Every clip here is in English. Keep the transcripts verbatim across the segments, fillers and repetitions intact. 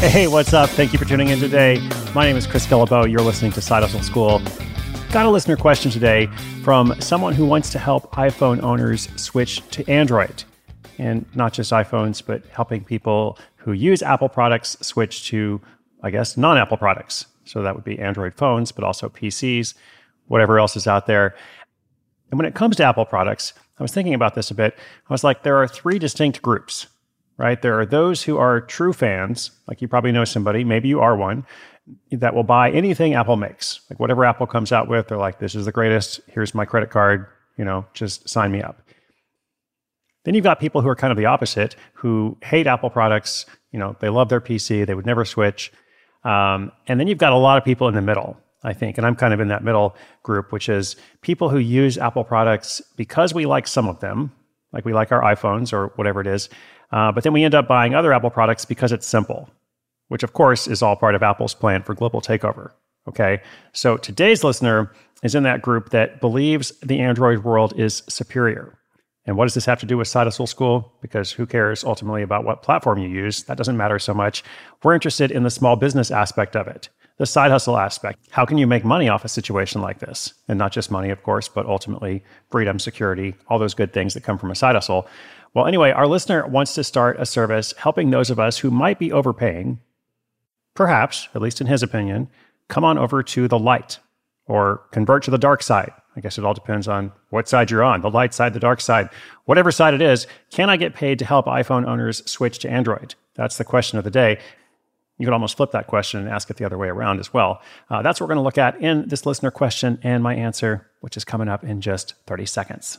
Hey, what's up? Thank you for tuning in today. My name is Chris Guillebeau. You're listening to Side Hustle School. Got a listener question today from someone who wants to help iPhone owners switch to Android. And not just iPhones, but helping people who use Apple products switch to, I guess, non-Apple products. So that would be Android phones, but also P Cs, whatever else is out there. And when it comes to Apple products, I was thinking about this a bit. I was like, there are three distinct groups. Right? There are those who are true fans, like you probably know somebody, maybe you are one, that will buy anything Apple makes. Like whatever Apple comes out with, they're like, this is the greatest, here's my credit card, you know, just sign me up. Then you've got people who are kind of the opposite, who hate Apple products, you know, they love their P C, they would never switch. Um, and then you've got a lot of people in the middle, I think, and I'm kind of in that middle group, which is people who use Apple products because we like some of them, like we like our iPhones or whatever it is, Uh, but then we end up buying other Apple products because it's simple, which of course is all part of Apple's plan for global takeover, okay? So today's listener is in that group that believes the Android world is superior. And what does this have to do with Side Hustle School? Because who cares ultimately about what platform you use? That doesn't matter so much. We're interested in the small business aspect of it, the side hustle aspect. How can you make money off a situation like this? And not just money, of course, but ultimately freedom, security, all those good things that come from a side hustle. Well, anyway, our listener wants to start a service helping those of us who might be overpaying, perhaps, at least in his opinion, come on over to the light or convert to the dark side. I guess it all depends on what side you're on, the light side, the dark side, whatever side it is. Can I get paid to help iPhone owners switch to Android? That's the question of the day. You could almost flip that question and ask it the other way around as well. Uh, that's what we're going to look at in this listener question and my answer, which is coming up in just thirty seconds.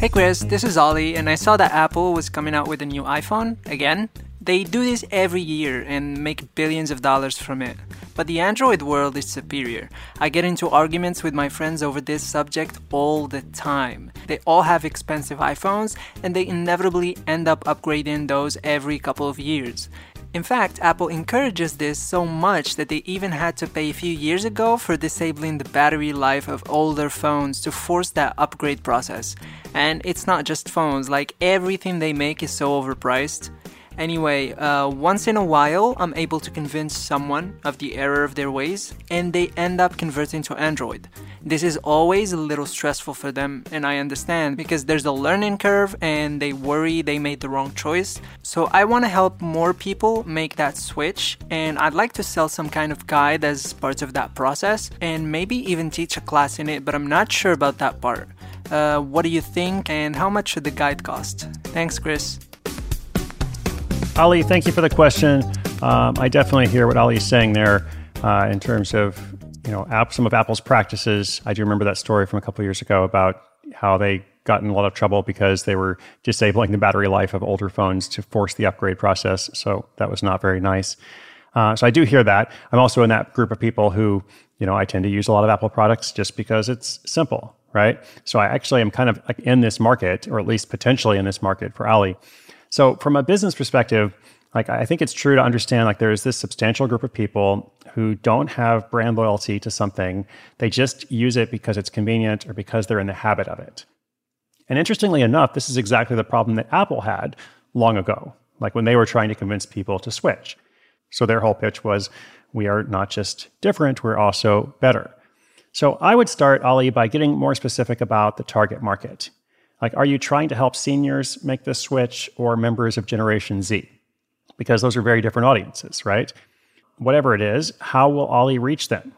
Hey Chris, this is Oli, and I saw that Apple was coming out with a new iPhone, again. They do this every year and make billions of dollars from it. But the Android world is superior. I get into arguments with my friends over this subject all the time. They all have expensive iPhones, and they inevitably end up upgrading those every couple of years. In fact, Apple encourages this so much that they even had to pay a few years ago for disabling the battery life of older phones to force that upgrade process. And it's not just phones, like everything they make is so overpriced. Anyway, uh, once in a while, I'm able to convince someone of the error of their ways, and they end up converting to Android. This is always a little stressful for them, and I understand, because there's a learning curve and they worry they made the wrong choice. So I want to help more people make that switch, and I'd like to sell some kind of guide as part of that process, and maybe even teach a class in it, but I'm not sure about that part. Uh, what do you think, and how much should the guide cost? Thanks, Chris. Oli, thank you for the question. Um, I definitely hear what Oli's saying there. uh, in terms of, you know, app, some of Apple's practices. I do remember that story from a couple of years ago about how they got in a lot of trouble because they were disabling the battery life of older phones to force the upgrade process. So that was not very nice. Uh, so I do hear that. I'm also in that group of people who, you know, I tend to use a lot of Apple products just because it's simple, right? So I actually am kind of like in this market, or at least potentially in this market for Oli. So from a business perspective, like I think it's true to understand like there is this substantial group of people who don't have brand loyalty to something. They just use it because it's convenient or because they're in the habit of it. And interestingly enough, this is exactly the problem that Apple had long ago, like when they were trying to convince people to switch. So their whole pitch was, we are not just different, we're also better. So I would start, Oli, by getting more specific about the target market. Like, are you trying to help seniors make this switch or members of Generation Z? Because those are very different audiences, right? Whatever it is, how will Oli reach them?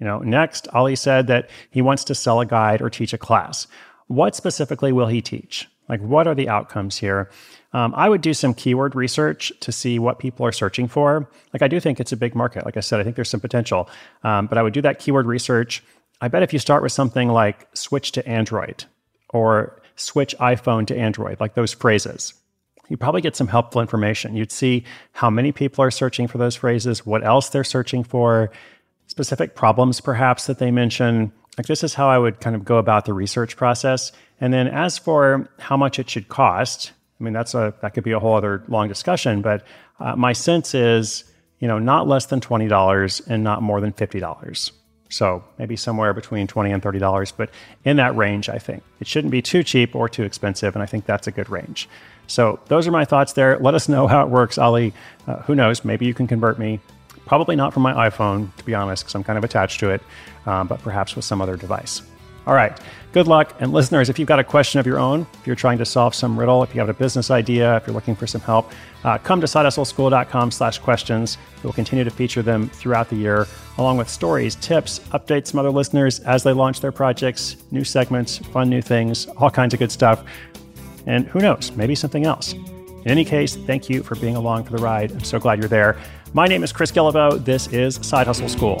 You know, next, Oli said that he wants to sell a guide or teach a class. What specifically will he teach? Like, what are the outcomes here? Um, I would do some keyword research to see what people are searching for. Like, I do think it's a big market. Like I said, I think there's some potential. Um, but I would do that keyword research. I bet if you start with something like switch to Android or switch iPhone to Android, like those phrases, you probably get some helpful information. You'd see how many people are searching for those phrases, what else they're searching for, specific problems perhaps that they mention. Like, this is how I would kind of go about the research process. And then as for how much it should cost, I mean, that's a that could be a whole other long discussion, but uh, my sense is, you know, not less than twenty dollars and not more than fifty dollars. So maybe somewhere between twenty dollars and thirty dollars, but in that range, I think. It shouldn't be too cheap or too expensive, and I think that's a good range. So those are my thoughts there. Let us know how it works, Oli. Uh, who knows? Maybe you can convert me. Probably not from my iPhone, to be honest, because I'm kind of attached to it, um, but perhaps with some other device. All right, good luck. And listeners, if you've got a question of your own, if you're trying to solve some riddle, if you have a business idea, if you're looking for some help, uh, come to sidehustleschool.com slash questions. We'll continue to feature them throughout the year, along with stories, tips, updates from other listeners as they launch their projects, new segments, fun new things, all kinds of good stuff. And who knows, maybe something else. In any case, thank you for being along for the ride. I'm so glad you're there. My name is Chris Guillebeau. This is Side Hustle School.